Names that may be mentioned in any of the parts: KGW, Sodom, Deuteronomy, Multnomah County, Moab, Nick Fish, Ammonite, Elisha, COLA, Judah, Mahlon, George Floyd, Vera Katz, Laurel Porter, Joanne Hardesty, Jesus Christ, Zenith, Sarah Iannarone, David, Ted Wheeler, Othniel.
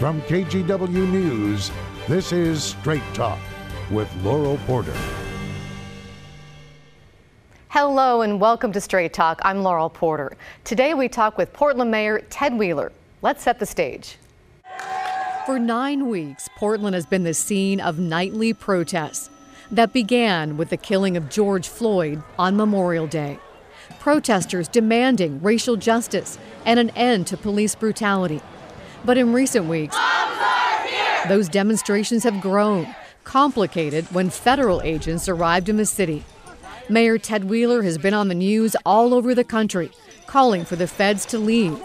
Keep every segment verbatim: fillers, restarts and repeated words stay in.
From K G W News, this is Straight Talk with Laurel Porter. Hello and welcome to Straight Talk. I'm Laurel Porter. Today we talk with Portland Mayor Ted Wheeler. Let's set the stage. For nine weeks, Portland has been the scene of nightly protests that began with the killing of George Floyd on Memorial Day. Protesters demanding racial justice and an end to police brutality. But in recent weeks, those demonstrations have grown, complicated when federal agents arrived in the city. Mayor Ted Wheeler has been on the news all over the country, calling for the feds to leave.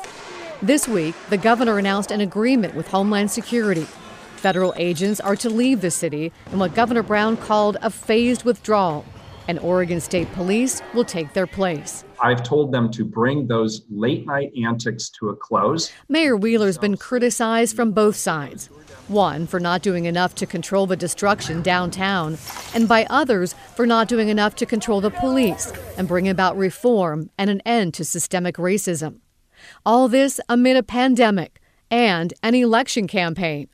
This week, the governor announced an agreement with Homeland Security. Federal agents are to leave the city in what Governor Brown called a phased withdrawal, and Oregon State Police will take their place. I've told them to bring those late-night antics to a close. Mayor Wheeler's been criticized from both sides. One, for not doing enough to control the destruction downtown, and by others for not doing enough to control the police and bring about reform and an end to systemic racism. All this amid a pandemic and an election campaign.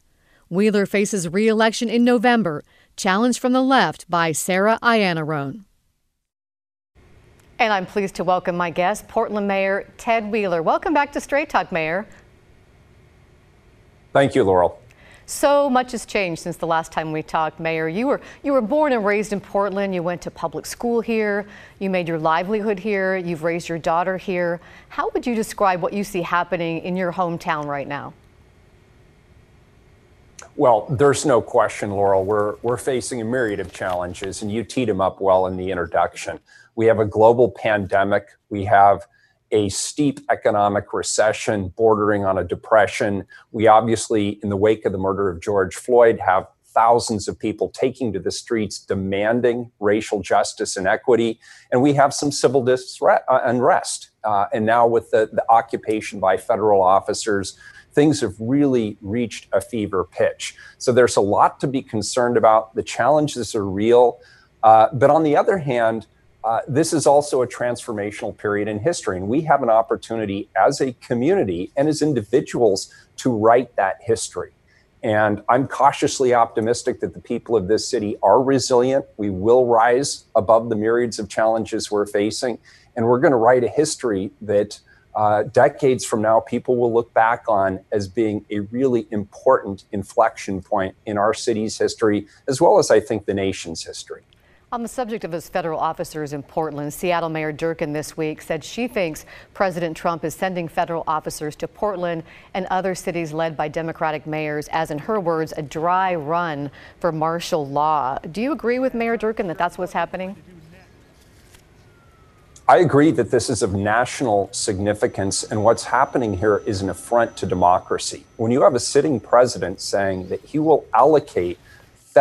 Wheeler faces re-election in November, challenged from the left by Sarah Iannarone. And I'm pleased to welcome my guest, Portland Mayor Ted Wheeler. Welcome back to Straight Talk, Mayor. Thank you, Laurel. So much has changed since the last time we talked, Mayor. You were you were born and raised in Portland. You went to public school here. You made your livelihood here. You've raised your daughter here. How would you describe what you see happening in your hometown right now? Well, there's no question, Laurel. We're we're facing a myriad of challenges, and you teed them up well in the introduction. We have a global pandemic. We have a steep economic recession bordering on a depression. We obviously, in the wake of the murder of George Floyd, have thousands of people taking to the streets demanding racial justice and equity. And we have some civil unrest. Uh, and now with the, the occupation by federal officers, things have really reached a fever pitch. So there's a lot to be concerned about. The challenges are real. Uh, but on the other hand, Uh, this is also a transformational period in history, and we have an opportunity as a community and as individuals to write that history. And I'm cautiously optimistic that the people of this city are resilient. We will rise above the myriads of challenges we're facing, and we're going to write a history that uh, decades from now people will look back on as being a really important inflection point in our city's history, as well as I think the nation's history. On the subject of those federal officers in Portland, Seattle Mayor Durkin this week said she thinks President Trump is sending federal officers to Portland and other cities led by Democratic mayors as, in her words, a dry run for martial law. Do you agree with Mayor Durkin that that's what's happening? I agree that this is of national significance, and what's happening here is an affront to democracy. When you have a sitting president saying that he will allocate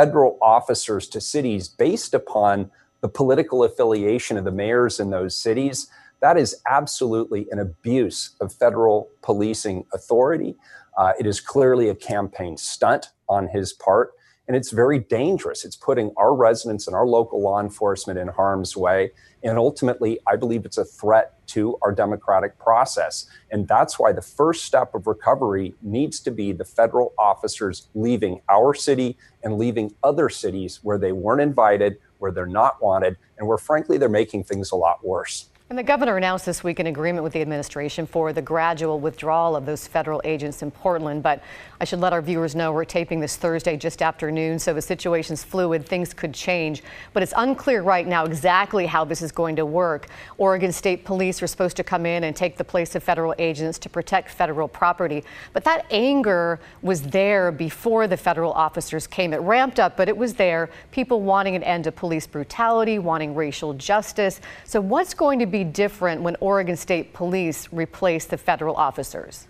federal officers to cities based upon the political affiliation of the mayors in those cities, that is absolutely an abuse of federal policing authority. Uh, it is clearly a campaign stunt on his part, and it's very dangerous. It's putting our residents and our local law enforcement in harm's way. And ultimately, I believe it's a threat to our democratic process. And that's why the first step of recovery needs to be the federal officers leaving our city and leaving other cities where they weren't invited, where they're not wanted, and where, frankly, they're making things a lot worse. And the governor announced this week an agreement with the administration for the gradual withdrawal of those federal agents in Portland. But I should let our viewers know we're taping this Thursday just after noon, so the situation's fluid. Things could change. But it's unclear right now exactly how this is going to work. Oregon State Police are supposed to come in and take the place of federal agents to protect federal property. But that anger was there before the federal officers came. It ramped up, but it was there. People wanting an end to police brutality, wanting racial justice. So what's going to be different when Oregon State Police replace the federal officers?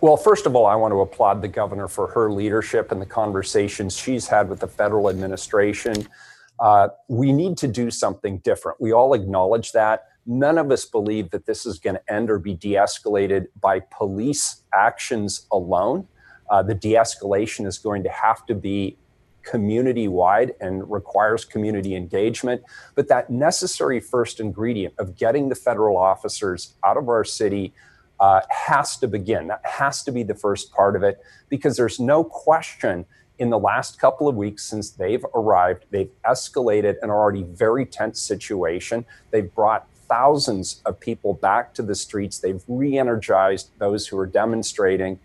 Well, first of all, I want to applaud the governor for her leadership and the conversations she's had with the federal administration. Uh, we need to do something different. We all acknowledge that. None of us believe that this is going to end or be de-escalated by police actions alone. Uh, the de-escalation is going to have to be community-wide and requires community engagement. But that necessary first ingredient of getting the federal officers out of our city uh, has to begin. That has to be the first part of it, because there's no question in the last couple of weeks since they've arrived, they've escalated an already very tense situation. They've brought thousands of people back to the streets. They've re-energized those who are demonstrating.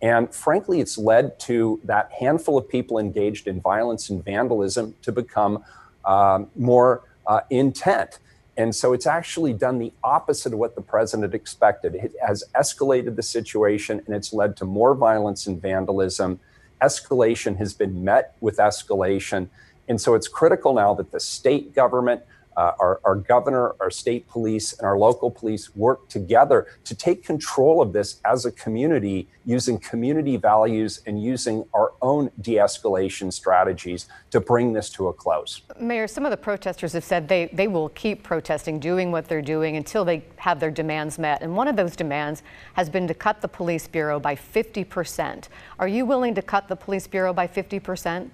And frankly, it's led to that handful of people engaged in violence and vandalism to become um, more uh, intent. And so it's actually done the opposite of what the president expected. It has escalated the situation, and it's led to more violence and vandalism. Escalation has been met with escalation. And so it's critical now that the state government, uh, our, our governor, our state police, and our local police work together to take control of this as a community, using community values and using our own de-escalation strategies to bring this to a close. Mayor, some of the protesters have said they, they will keep protesting, doing what they're doing until they have their demands met. And one of those demands has been to cut the police bureau by fifty percent. Are you willing to cut the police bureau by fifty percent?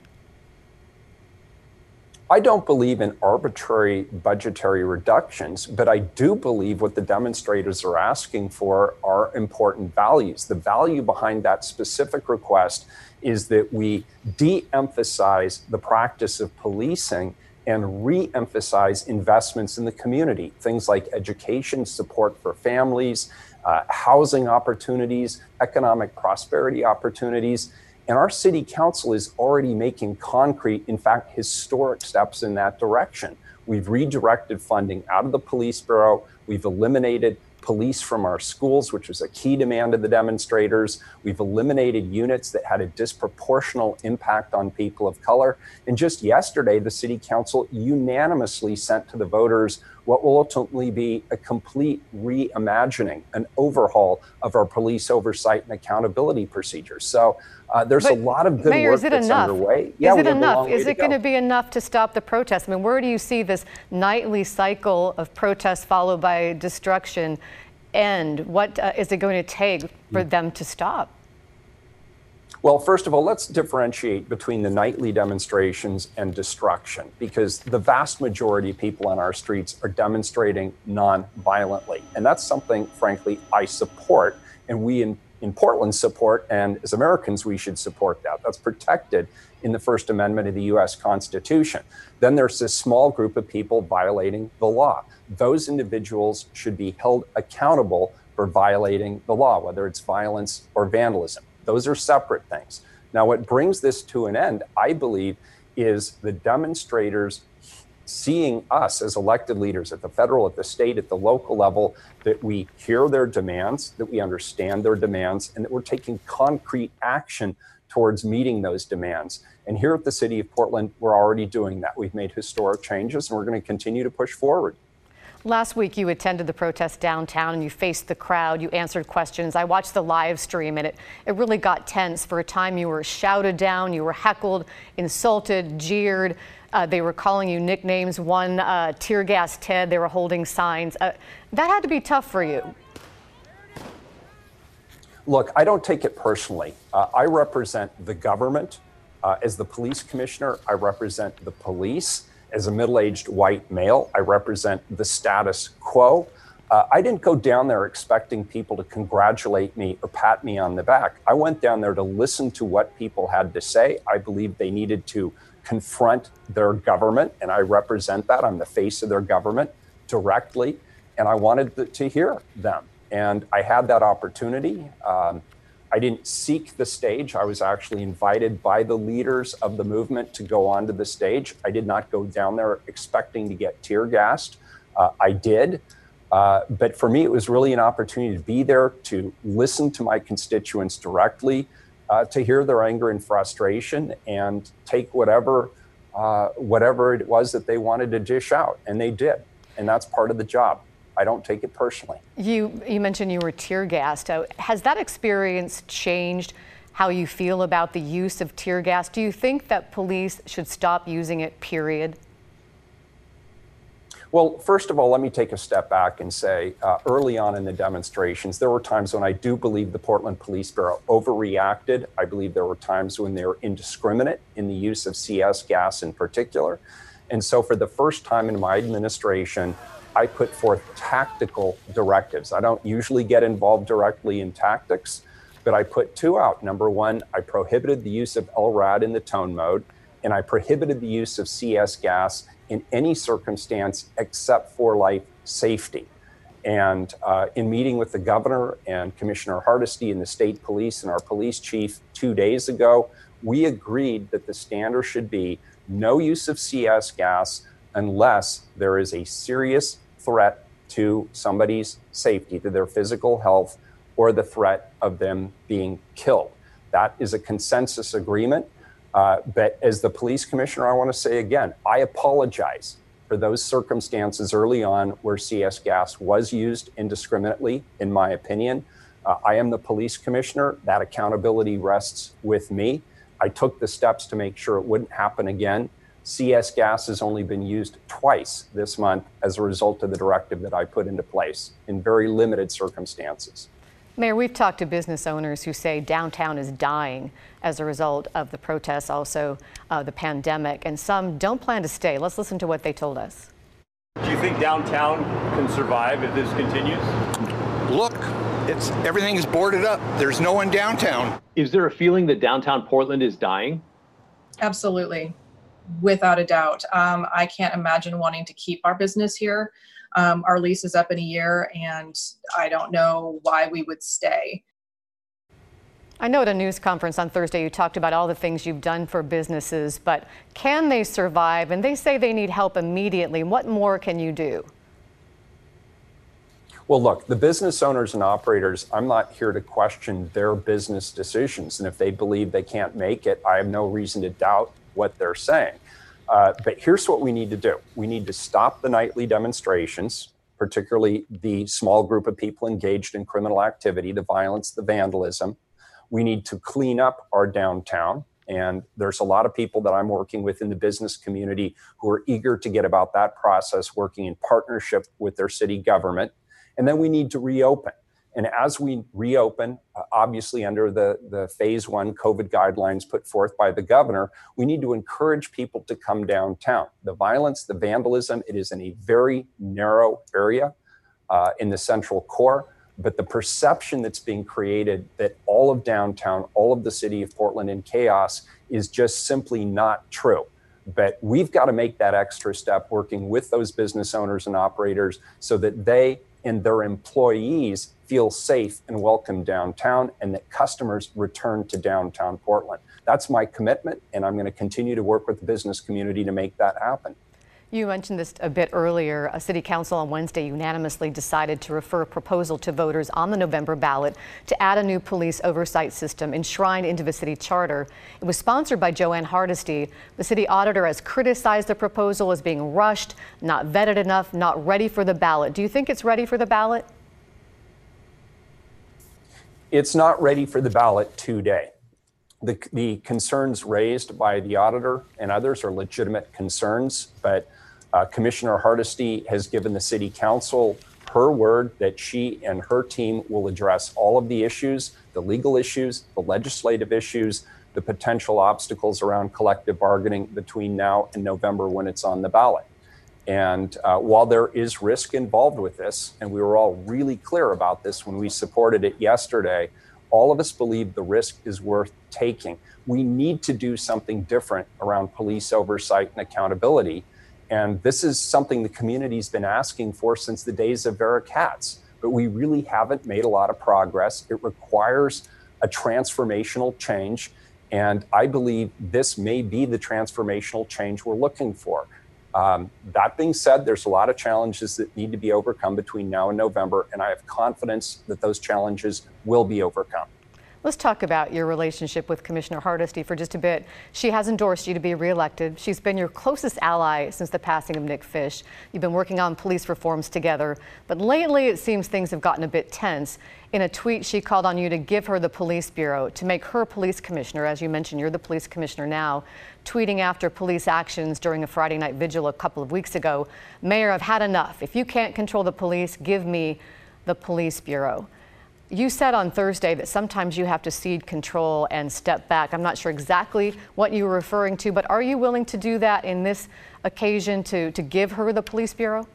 I don't believe in arbitrary budgetary reductions, but I do believe what the demonstrators are asking for are important values. The value behind that specific request is that we de-emphasize the practice of policing and re-emphasize investments in the community, things like education, support for families, uh, housing opportunities, economic prosperity opportunities. And our city council is already making concrete, in fact, historic steps in that direction. We've redirected funding out of the police bureau. We've eliminated police from our schools, which was a key demand of the demonstrators. We've eliminated units that had a disproportional impact on people of color. And just yesterday, the city council unanimously sent to the voters what will ultimately be a complete reimagining, an overhaul of our police oversight and accountability procedures. So uh, there's but a lot of good Mayor, work that's enough? underway. Yeah, is it enough? Is it going to be enough to stop the protests? I mean, where do you see this nightly cycle of protests followed by destruction end? What uh, is it going to take for mm. them to stop? Well, first of all, let's differentiate between the nightly demonstrations and destruction, because the vast majority of people on our streets are demonstrating non-violently. And that's something, frankly, I support, and we in, in Portland support, and as Americans, we should support that. That's protected in the First Amendment of the U S Constitution. Then there's this small group of people violating the law. Those individuals should be held accountable for violating the law, whether it's violence or vandalism. Those are separate things. Now, what brings this to an end, I believe, is the demonstrators seeing us as elected leaders at the federal, at the state, at the local level, that we hear their demands, that we understand their demands, and that we're taking concrete action towards meeting those demands. And here at the city of Portland, we're already doing that. We've made historic changes, and we're going to continue to push forward. Last week, you attended the protest downtown and you faced the crowd. You answered questions. I watched the live stream and it, it really got tense. For a time, you were shouted down, you were heckled, insulted, jeered. Uh, they were calling you nicknames. One, uh, tear gas Ted. They were holding signs. Uh, that had to be tough for you. Look, I don't take it personally. Uh, I represent the government. Uh, as the police commissioner, I represent the police. As a middle-aged white male, I represent the status quo. Uh, I didn't go down there expecting people to congratulate me or pat me on the back. I went down there to listen to what people had to say. I believed they needed to confront their government, and I represent that. I'm the face of their government directly, and I wanted to hear them. And I had that opportunity. Um, I didn't seek the stage. I was actually invited by the leaders of the movement to go onto the stage. I did not go down there expecting to get tear gassed. Uh, I did. Uh, but for me, it was really an opportunity to be there, to listen to my constituents directly, uh, to hear their anger and frustration, and take whatever, uh, whatever it was that they wanted to dish out. And they did. And that's part of the job. I don't take it personally. You you mentioned you were tear gassed. Has that experience changed how you feel about the use of tear gas? Do you think that police should stop using it, period? Well, first of all, let me take a step back and say uh, early on in the demonstrations, there were times when I do believe the Portland Police Bureau overreacted. I believe there were times when they were indiscriminate in the use of C S gas in particular. And so for the first time in my administration, I put forth tactical directives. I don't usually get involved directly in tactics, but I put two out. Number one, I prohibited the use of L R A D in the tone mode, and I prohibited the use of C S gas in any circumstance except for life safety. And uh, in meeting with the governor and Commissioner Hardesty and the state police and our police chief two days ago, we agreed that the standard should be no use of C S gas unless there is a serious threat to somebody's safety, to their physical health, or the threat of them being killed. That is a consensus agreement. Uh, but as the police commissioner, I want to say again, I apologize for those circumstances early on where C S gas was used indiscriminately, in my opinion. Uh, I am the police commissioner. That accountability rests with me. I took the steps to make sure it wouldn't happen again. C S gas has only been used twice this month as a result of the directive that I put into place in very limited circumstances. Mayor, we've talked to business owners who say downtown is dying as a result of the protests, also uh, the pandemic, and some don't plan to stay. Let's listen to what they told us. Do you think downtown can survive if this continues? Look, it's everything is boarded up. There's no one downtown. Is there a feeling that downtown Portland is dying? Absolutely. Without a doubt. Um, I can't imagine wanting to keep our business here. Um, our lease is up in a year, and I don't know why we would stay. I know at a news conference on Thursday you talked about all the things you've done for businesses, but can they survive? And they say they need help immediately. What more can you do? Well, look, the business owners and operators, I'm not here to question their business decisions. And if they believe they can't make it, I have no reason to doubt what they're saying. Uh, but here's what we need to do. We need to stop the nightly demonstrations, particularly the small group of people engaged in criminal activity, the violence, the vandalism. We need to clean up our downtown. And there's a lot of people that I'm working with in the business community who are eager to get about that process, working in partnership with their city government. And then we need to reopen. And as we reopen, uh, obviously under the, the phase one COVID guidelines put forth by the governor, we need to encourage people to come downtown. The violence, the vandalism, it is in a very narrow area uh, in the central core, but the perception that's being created that all of downtown, all of the city of Portland in chaos is just simply not true. But we've got to make that extra step working with those business owners and operators so that they and their employees feel safe and welcome downtown, and that customers return to downtown Portland. That's my commitment, and I'm going to continue to work with the business community to make that happen. You mentioned this a bit earlier. A city council on Wednesday unanimously decided to refer a proposal to voters on the November ballot to add a new police oversight system enshrined into the city charter. It was sponsored by Joanne Hardesty. The city auditor has criticized the proposal as being rushed, not vetted enough, not ready for the ballot. Do you think it's ready for the ballot? It's not ready for the ballot today. The, the concerns raised by the auditor and others are legitimate concerns, but Uh, Commissioner Hardesty has given the City Council her word that she and her team will address all of the issues, the legal issues, the legislative issues, the potential obstacles around collective bargaining between now and November when it's on the ballot. And uh, while there is risk involved with this, and we were all really clear about this when we supported it yesterday, all of us believe the risk is worth taking. We need to do something different around police oversight and accountability. And this is something the community's been asking for since the days of Vera Katz, but we really haven't made a lot of progress. It requires a transformational change, and I believe this may be the transformational change we're looking for. Um, that being said, there's a lot of challenges that need to be overcome between now and November, and I have confidence that those challenges will be overcome. Let's talk about your relationship with Commissioner Hardesty for just a bit. She has endorsed you to be reelected. She's been your closest ally since the passing of Nick Fish. You've been working on police reforms together, but lately it seems things have gotten a bit tense. In a tweet, she called on you to give her the police bureau, to make her police commissioner. As you mentioned, you're the police commissioner now. Tweeting after police actions during a Friday night vigil a couple of weeks ago, Mayor, I've had enough. If you can't control the police, give me the police bureau. You said on Thursday that sometimes you have to cede control and step back. I'm not sure exactly what you were referring to, but are you willing to do that in this occasion to, to give her the police bureau?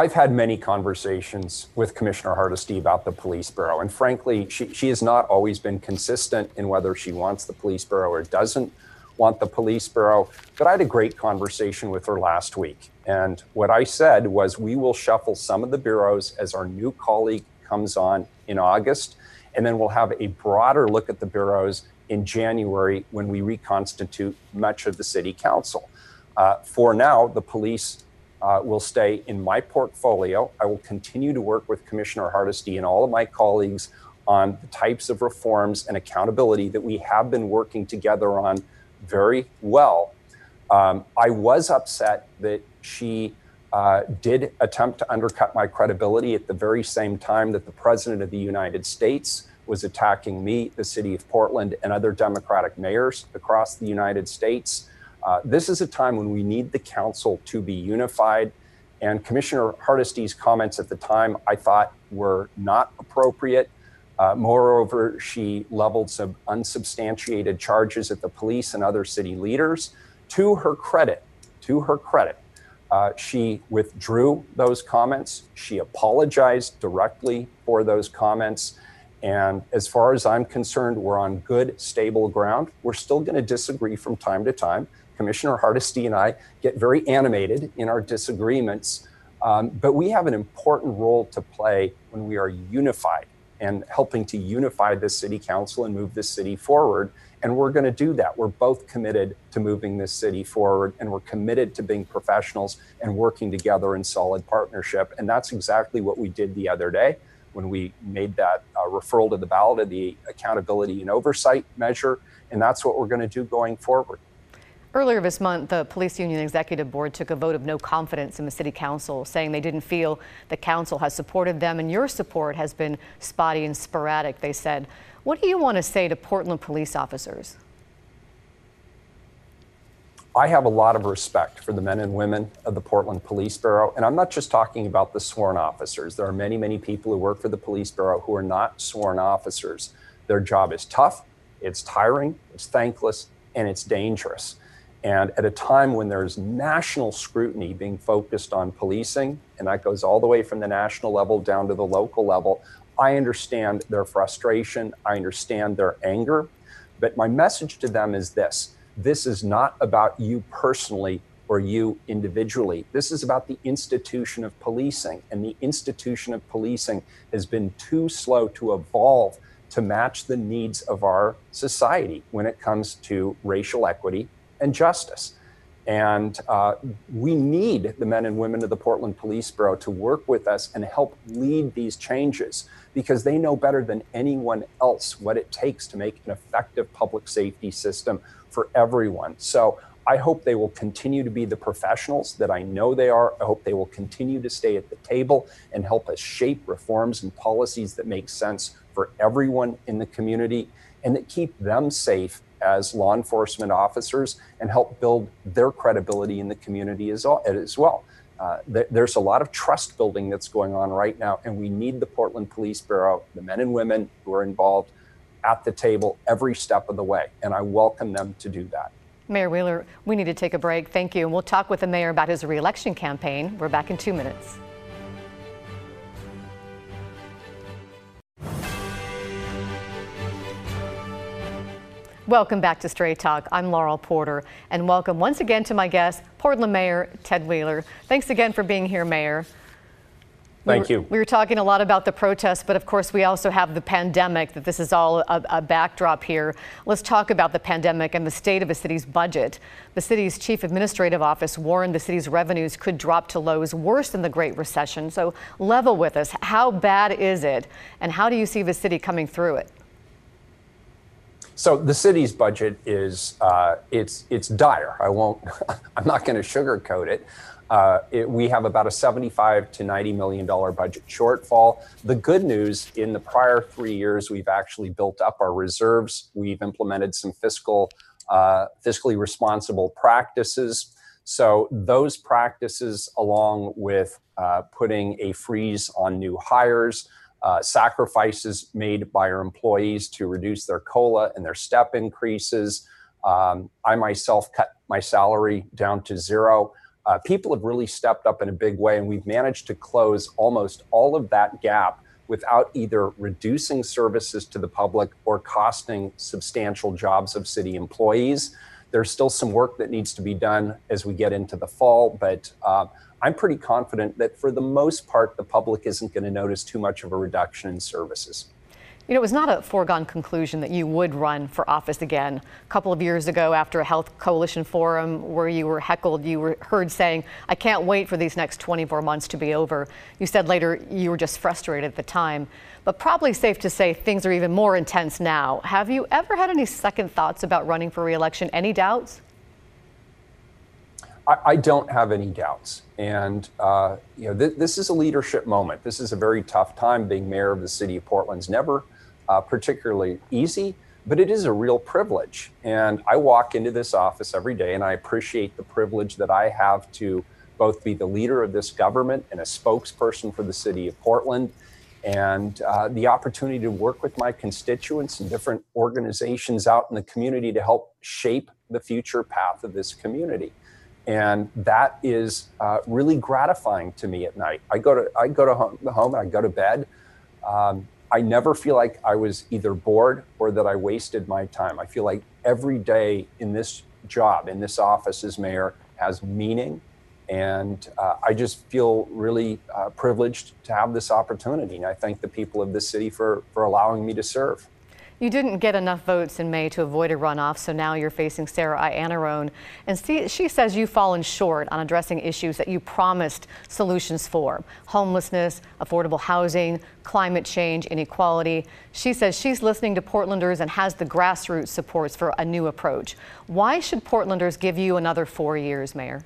I've had many conversations with Commissioner Hardesty about the police bureau. And frankly, she, she has not always been consistent in whether she wants the police bureau or doesn't want the police bureau. But I had a great conversation with her last week. And what I said was, we will shuffle some of the bureaus as our new colleague comes on in August. And then we'll have a broader look at the bureaus in January when we reconstitute much of the city council. Uh, for now, the police uh, will stay in my portfolio. I will continue to work with Commissioner Hardesty and all of my colleagues on the types of reforms and accountability that we have been working together on very well. Um, I was upset that she uh, did attempt to undercut my credibility at the very same time that the President of the United States was attacking me, the city of Portland, and other Democratic mayors across the United States. Uh, this is a time when we need the council to be unified. And Commissioner Hardesty's comments at the time, I thought, were not appropriate. Uh, moreover, she leveled some unsubstantiated charges at the police and other city leaders. To her credit, to her credit, uh, she withdrew those comments. She apologized directly for those comments. And as far as I'm concerned, we're on good, stable ground. We're still going to disagree from time to time. Commissioner Hardesty and I get very animated in our disagreements, um, but we have an important role to play when we are unified and helping to unify this city council and move this city forward. And we're going to do that. We're both committed to moving this city forward, and we're committed to being professionals and working together in solid partnership. And that's exactly what we did the other day when we made that uh, referral to the ballot of the accountability and oversight measure. And that's what we're going to do going forward. Earlier this month, the Police Union Executive Board took a vote of no confidence in the City Council, saying they didn't feel the Council has supported them, and your support has been spotty and sporadic, they said. What do you want to say to Portland police officers? I have a lot of respect for the men and women of the Portland Police Bureau, and I'm not just talking about the sworn officers. There are many, many people who work for the Police Bureau who are not sworn officers. Their job is tough, it's tiring, it's thankless, and it's dangerous. And at a time when there's national scrutiny being focused on policing, and that goes all the way from the national level down to the local level, I understand their frustration, I understand their anger, but my message to them is this. This is not about you personally or you individually. This is about the institution of policing, and the institution of policing has been too slow to evolve to match the needs of our society when it comes to racial equity and justice. And uh, we need the men and women of the Portland Police Bureau to work with us and help lead these changes, because they know better than anyone else what it takes to make an effective public safety system for everyone. So I hope they will continue to be the professionals that I know they are. I hope they will continue to stay at the table and help us shape reforms and policies that make sense for everyone in the community and that keep them safe as law enforcement officers and help build their credibility in the community as well. Uh, th there's a lot of trust building that's going on right now, and we need the Portland Police Bureau, the men and women who are involved, at the table every step of the way, and I welcome them to do that. Mayor Wheeler, we need to take a break. Thank you. And we'll talk with the mayor about his re-election campaign. We're back in two minutes. Welcome back to Straight Talk. I'm Laurel Porter, and welcome once again to my guest, Portland Mayor Ted Wheeler. Thanks again for being here, Mayor. Thank you. We were talking a lot about the protests, but of course we also have the pandemic, that this is all a, a backdrop here. Let's talk about the pandemic and the state of the city's budget. The city's chief administrative office warned the city's revenues could drop to lows worse than the Great Recession. So level with us. How bad is it, and how do you see the city coming through it? So the city's budget is, uh, it's, it's dire. I won't, I'm not going to sugarcoat it. Uh, it. We have about a seventy-five to ninety million dollar budget shortfall. The good news, in the prior three years, we've actually built up our reserves. We've implemented some fiscal, uh, fiscally responsible practices. So those practices, along with uh, putting a freeze on new hires, Uh, sacrifices made by our employees to reduce their COLA and their step increases. Um, I myself cut my salary down to zero. Uh, people have really stepped up in a big way, and we've managed to close almost all of that gap without either reducing services to the public or costing substantial jobs of city employees. There's still some work that needs to be done as we get into the fall, but uh, I'm pretty confident that for the most part, the public isn't going to notice too much of a reduction in services. You know, it was not a foregone conclusion that you would run for office again. A couple of years ago, after a health coalition forum where you were heckled, you were heard saying, "I can't wait for these next twenty-four months to be over." You said later you were just frustrated at the time, but probably safe to say things are even more intense now. Have you ever had any second thoughts about running for re-election? Any doubts? I, I don't have any doubts. And, uh, you know, th this is a leadership moment. This is a very tough time. Being mayor of the city of Portland's never Uh, particularly easy, but it is a real privilege. And I walk into this office every day and I appreciate the privilege that I have to both be the leader of this government and a spokesperson for the city of Portland, and uh, the opportunity to work with my constituents and different organizations out in the community to help shape the future path of this community. And that is uh, really gratifying to me at night. I go to, I go to home, home and I go to bed. Um, I never feel like I was either bored or that I wasted my time. I feel like every day in this job, in this office as mayor, has meaning. And uh, I just feel really uh, privileged to have this opportunity. And I thank the people of this city for, for allowing me to serve. You didn't get enough votes in May to avoid a runoff, so now you're facing Sarah Iannarone. And see, she says you've fallen short on addressing issues that you promised solutions for: homelessness, affordable housing, climate change, inequality. She says she's listening to Portlanders and has the grassroots supports for a new approach. Why should Portlanders give you another four years, Mayor?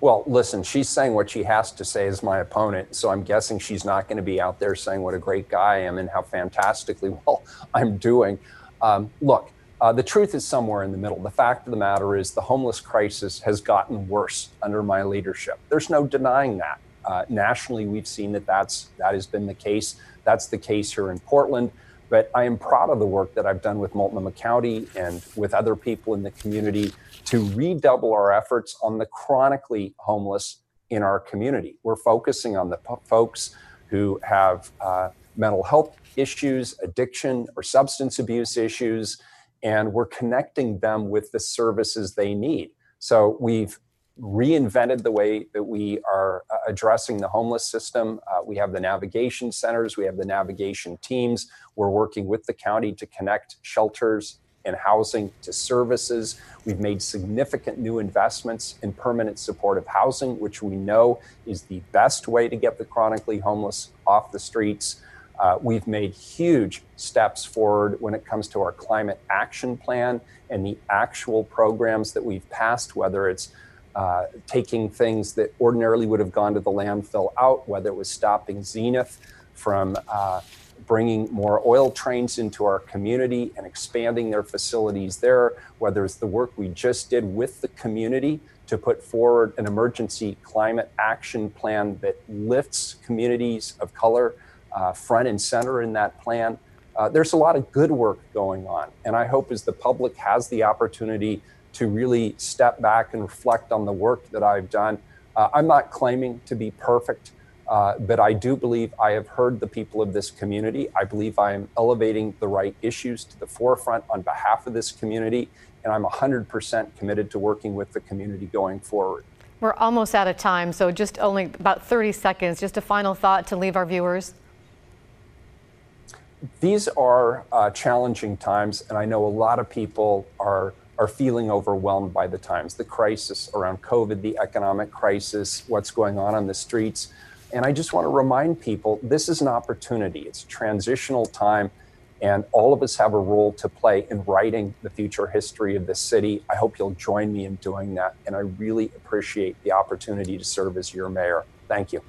Well, listen, she's saying what she has to say as my opponent, so I'm guessing she's not going to be out there saying what a great guy I am and how fantastically well I'm doing. Um, look, uh, the truth is somewhere in the middle. The fact of the matter is the homeless crisis has gotten worse under my leadership. There's no denying that. Uh, nationally, we've seen that that's, that has been the case. That's the case here in Portland. But I am proud of the work that I've done with Multnomah County and with other people in the community to redouble our efforts on the chronically homeless in our community. We're focusing on the folks who have uh, mental health issues, addiction, or substance abuse issues, and we're connecting them with the services they need. So we've reinvented the way that we are addressing the homeless system. Uh, we have the navigation centers, we have the navigation teams. We're working with the county to connect shelters and housing to services. We've made significant new investments in permanent supportive housing, which we know is the best way to get the chronically homeless off the streets. Uh, we've made huge steps forward when it comes to our climate action plan and the actual programs that we've passed, whether it's Uh, taking things that ordinarily would have gone to the landfill out, whether it was stopping Zenith from uh, bringing more oil trains into our community and expanding their facilities there, whether it's the work we just did with the community to put forward an emergency climate action plan that lifts communities of color uh, front and center in that plan. Uh, there's a lot of good work going on, and I hope as the public has the opportunity to really step back and reflect on the work that I've done. Uh, I'm not claiming to be perfect, uh, but I do believe I have heard the people of this community. I believe I am elevating the right issues to the forefront on behalf of this community, and I'm one hundred percent committed to working with the community going forward. We're almost out of time, so just only about thirty seconds, just a final thought to leave our viewers. These are uh, challenging times, and I know a lot of people are are feeling overwhelmed by the times, the crisis around COVID, the economic crisis, what's going on on the streets. And I just want to remind people, this is an opportunity. It's a transitional time, and all of us have a role to play in writing the future history of this city. I hope you'll join me in doing that. And I really appreciate the opportunity to serve as your mayor. Thank you.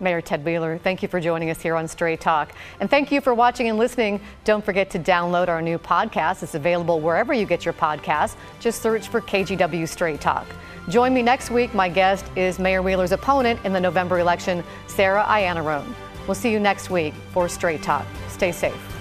Mayor Ted Wheeler, thank you for joining us here on Straight Talk. And thank you for watching and listening. Don't forget to download our new podcast. It's available wherever you get your podcasts. Just search for K G W Straight Talk. Join me next week. My guest is Mayor Wheeler's opponent in the November election, Sarah Iannarone. We'll see you next week for Straight Talk. Stay safe.